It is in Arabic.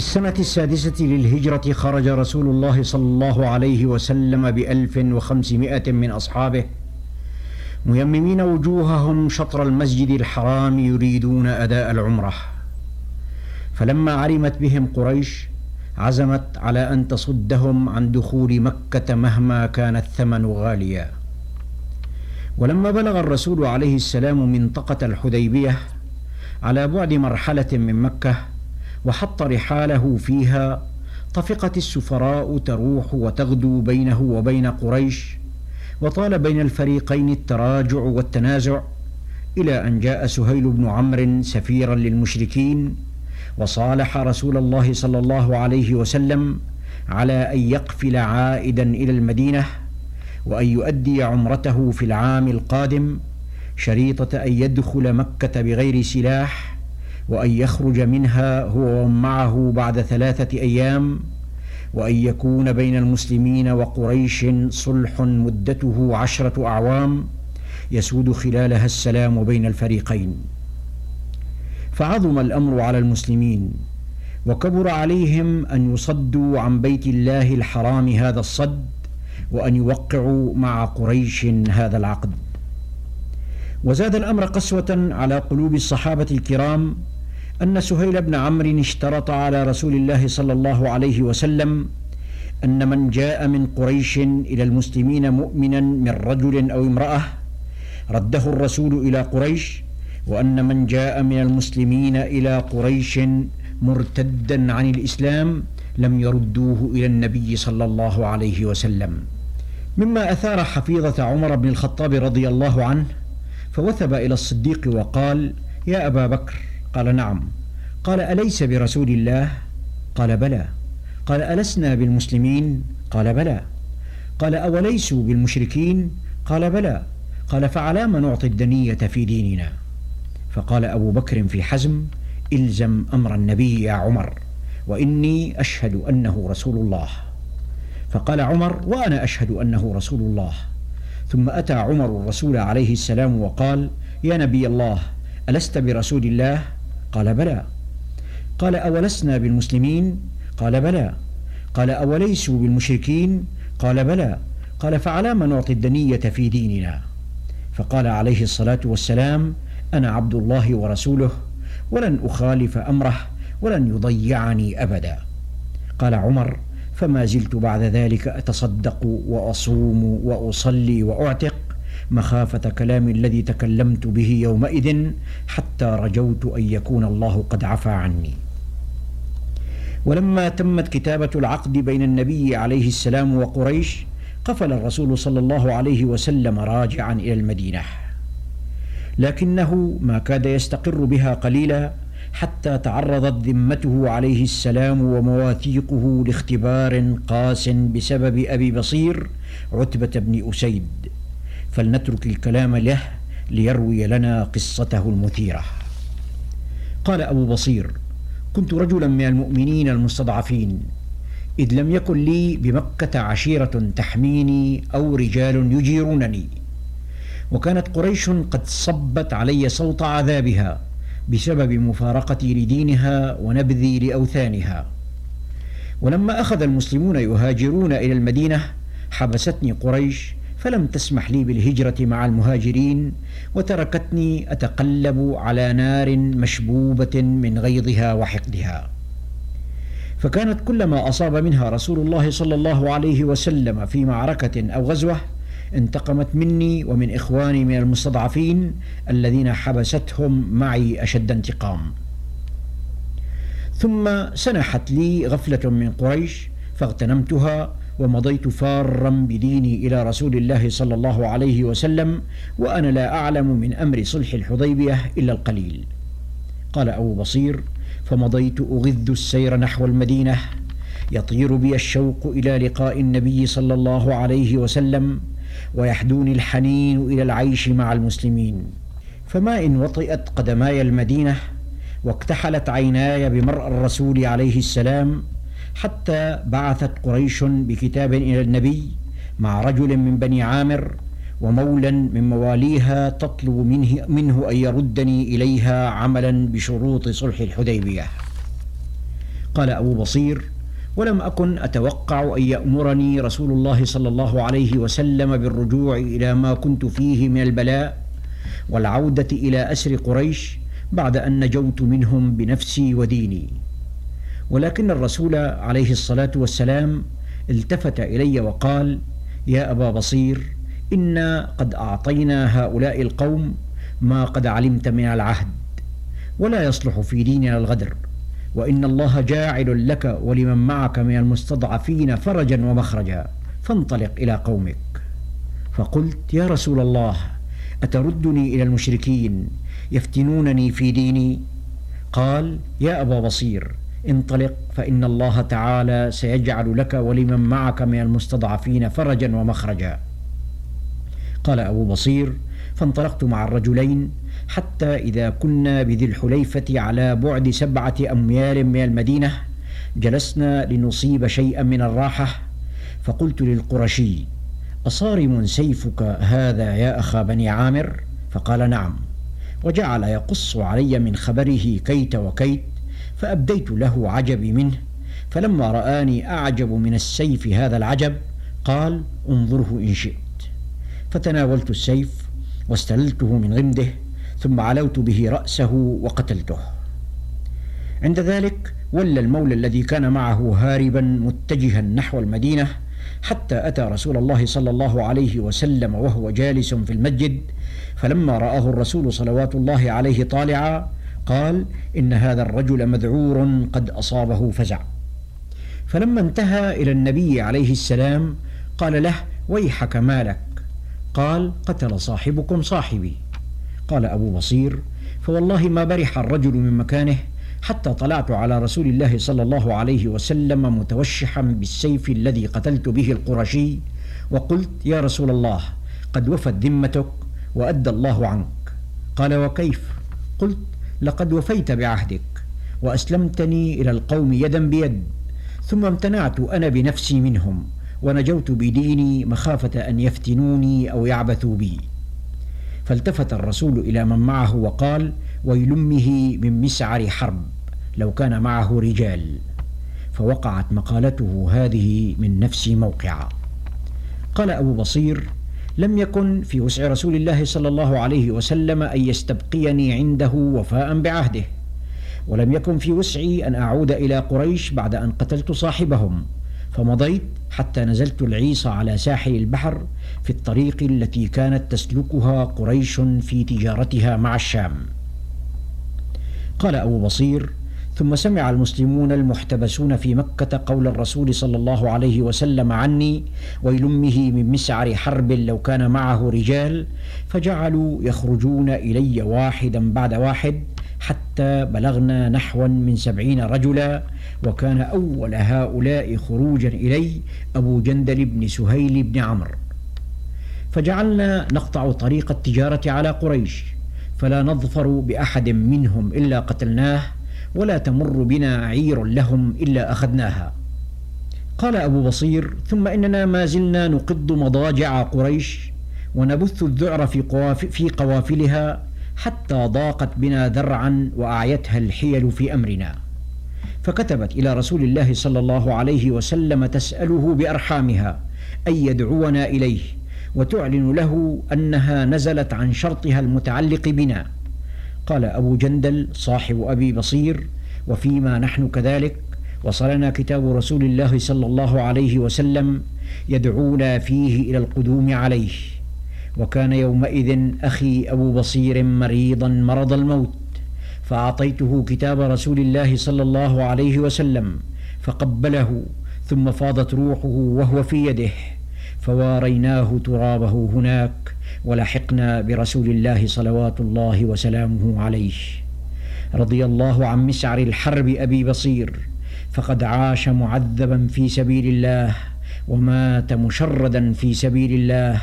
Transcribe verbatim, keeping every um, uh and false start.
في السنة السادسة للهجرة خرج رسول الله صلى الله عليه وسلم بألف وخمسمائة من أصحابه ميممين وجوههم شطر المسجد الحرام يريدون أداء العمرة. فلما علمت بهم قريش عزمت على أن تصدهم عن دخول مكة مهما كان الثمن غاليا. ولما بلغ الرسول عليه السلام منطقة الحديبية على بعد مرحلة من مكة وحط رحاله فيها، طفقت السفراء تروح وتغدو بينه وبين قريش، وطال بين الفريقين التراجع والتنازع، إلى أن جاء سهيل بن عمرو سفيرا للمشركين وصالح رسول الله صلى الله عليه وسلم على أن يقفل عائدا إلى المدينة وأن يؤدي عمرته في العام القادم، شريطة أن يدخل مكة بغير سلاح وأن يخرج منها هو ومعه بعد ثلاثة أيام، وأن يكون بين المسلمين وقريش صلح مدته عشرة أعوام يسود خلالها السلام بين الفريقين. فعظم الأمر على المسلمين وكبر عليهم أن يصدوا عن بيت الله الحرام هذا الصد، وأن يوقعوا مع قريش هذا العقد. وزاد الأمر قسوة على قلوب الصحابة الكرام أن سهيل بن عمرو اشترط على رسول الله صلى الله عليه وسلم أن من جاء من قريش إلى المسلمين مؤمنا من رجل أو امرأة رده الرسول إلى قريش، وأن من جاء من المسلمين إلى قريش مرتدا عن الإسلام لم يردوه إلى النبي صلى الله عليه وسلم، مما أثار حفيظة عمر بن الخطاب رضي الله عنه، فوثب إلى الصديق وقال: يا أبا بكر، قال: نعم. قال: أليس برسول الله؟ قال: بلى. قال: ألسنا بالمسلمين؟ قال: بلى. قال: أوليسوا بالمشركين؟ قال: بلى. قال: فعلام نعطي الدنية في ديننا. فقال أبو بكر في حزم: إلزم أمر النبي يا عمر، وإني أشهد أنه رسول الله. فقال عمر: وأنا أشهد أنه رسول الله. ثم أتى عمر الرسول عليه السلام وقال: يا نبي الله، ألست برسول الله؟ قال: بلى. قال: أولسنا بالمسلمين؟ قال: بلى. قال: أوليسوا بالمشركين؟ قال: بلى. قال: فعلام نعطي الدنية في ديننا. فقال عليه الصلاة والسلام: أنا عبد الله ورسوله، ولن أخالف أمره، ولن يضيعني أبدا. قال عمر: فما زلت بعد ذلك أتصدق وأصوم وأصلي وأعتق مخافة كلام الذي تكلمت به يومئذ، حتى رجوت أن يكون الله قد عفى عني. ولما تمت كتابة العقد بين النبي عليه السلام وقريش، قفل الرسول صلى الله عليه وسلم راجعا إلى المدينة، لكنه ما كاد يستقر بها قليلا حتى تعرضت ذمته عليه السلام ومواثيقه لاختبار قاس بسبب أبي بصير عتبة بن أسيد، فلنترك الكلام له ليروي لنا قصته المثيرة. قال أبو بصير: كنت رجلا من المؤمنين المستضعفين، إذ لم يكن لي بمكة عشيرة تحميني أو رجال يجيرونني، وكانت قريش قد صبت علي صوت عذابها بسبب مفارقتي لدينها ونبذي لأوثانها. ولما أخذ المسلمون يهاجرون إلى المدينة حبستني قريش، فلم تسمح لي بالهجرة مع المهاجرين، وتركتني أتقلب على نار مشبوبة من غيظها وحقدها. فكانت كلما أصاب منها رسول الله صلى الله عليه وسلم في معركة أو غزوة انتقمت مني ومن إخواني من المستضعفين الذين حبستهم معي أشد انتقام. ثم سنحت لي غفلة من قريش فاغتنمتها، ومضيت فارا بديني إلى رسول الله صلى الله عليه وسلم، وأنا لا أعلم من أمر صلح الحديبية إلا القليل. قال أبو بصير: فمضيت أغذ السير نحو المدينة، يطير بي الشوق إلى لقاء النبي صلى الله عليه وسلم، ويحدوني الحنين إلى العيش مع المسلمين. فما إن وطئت قدماي المدينة واكتحلت عيناي بمرأى الرسول عليه السلام، حتى بعثت قريش بكتاب إلى النبي مع رجل من بني عامر ومولا من مواليها تطلب منه, منه أن يردني إليها عملا بشروط صلح الحديبية. قال أبو بصير: ولم أكن أتوقع أن يأمرني رسول الله صلى الله عليه وسلم بالرجوع إلى ما كنت فيه من البلاء والعودة إلى أسر قريش بعد أن نجوت منهم بنفسي وديني، ولكن الرسول عليه الصلاة والسلام التفت إلي وقال: يا أبا بصير، إنا قد أعطينا هؤلاء القوم ما قد علمت من العهد، ولا يصلح في ديننا الغدر، وإن الله جاعل لك ولمن معك من المستضعفين فرجا ومخرجا، فانطلق إلى قومك. فقلت: يا رسول الله، أتردني إلى المشركين يفتنونني في ديني؟ قال: يا أبا بصير، انطلق، فإن الله تعالى سيجعل لك ولمن معك من المستضعفين فرجا ومخرجا. قال أبو بصير: فانطلقت مع الرجلين حتى إذا كنا بذي الحليفة على بعد سبعة أميال من المدينة جلسنا لنصيب شيئا من الراحة، فقلت للقرشي: أصارم سيفك هذا يا أخا بني عامر؟ فقال: نعم، وجعل يقص علي من خبره كيت وكيت، فأبديت له عجبي منه، فلما رآني أعجب من السيف هذا العجب قال: انظره إن شئت، فتناولت السيف واستللته من غمده، ثم علوت به رأسه وقتلته. عند ذلك ولى المولى الذي كان معه هاربا متجها نحو المدينة حتى أتى رسول الله صلى الله عليه وسلم وهو جالس في المسجد، فلما رآه الرسول صلوات الله عليه طالعا قال: إن هذا الرجل مذعور قد أصابه فزع. فلما انتهى إلى النبي عليه السلام قال له: ويحك ما لك؟ قال: قتل صاحبكم صاحبي. قال أبو بصير: فوالله ما برح الرجل من مكانه حتى طلعت على رسول الله صلى الله عليه وسلم متوشحا بالسيف الذي قتلت به القرشي، وقلت: يا رسول الله، قد وفت ذمتك وأدى الله عنك. قال: وكيف؟ قلت: لقد وفيت بعهدك، وأسلمتني إلى القوم يدا بيد، ثم امتنعت أنا بنفسي منهم، ونجوت بديني مخافة أن يفتنوني أو يعبثوا بي. فالتفت الرسول إلى من معه وقال: ويلمه من مسعر حرب لو كان معه رجال. فوقعت مقالته هذه من نفس موقعا. قال أبو بصير: لم يكن في وسع رسول الله صلى الله عليه وسلم أن يستبقيني عنده وفاء بعهده، ولم يكن في وسعي أن أعود إلى قريش بعد أن قتلت صاحبهم، فمضيت حتى نزلت العيص على ساحل البحر في الطريق التي كانت تسلكها قريش في تجارتها مع الشام. قال أبو بصير: ثم سمع المسلمون المحتبسون في مكة قول الرسول صلى الله عليه وسلم عني: ويلمه من مسعر حرب لو كان معه رجال، فجعلوا يخرجون إلي واحدا بعد واحد حتى بلغنا نحوا من سبعين رجلا، وكان أول هؤلاء خروجا إلي أبو جندل بن سهيل بن عمرو، فجعلنا نقطع طريق التجارة على قريش، فلا نظفر بأحد منهم إلا قتلناه، ولا تمر بنا عير لهم إلا أخذناها. قال أبو بصير: ثم إننا ما زلنا نقض مضاجع قريش ونبث الذعر في قوافلها حتى ضاقت بنا ذرعا وأعيتها الحيل في أمرنا، فكتبت إلى رسول الله صلى الله عليه وسلم تسأله بأرحامها أن يدعونا إليه، وتعلن له أنها نزلت عن شرطها المتعلق بنا. قال أبو جندل صاحب أبي بصير: وفيما نحن كذلك، وصلنا كتاب رسول الله صلى الله عليه وسلم يدعونا فيه إلى القدوم عليه، وكان يومئذ أخي أبو بصير مريضا مرض الموت، فأعطيته كتاب رسول الله صلى الله عليه وسلم، فقبله، ثم فاضت روحه وهو في يده، فواريناه ترابه هناك، ولحقنا برسول الله صلوات الله وسلامه عليه. رضي الله عن مسعر الحرب أبي بصير، فقد عاش معذبا في سبيل الله، ومات مشردا في سبيل الله.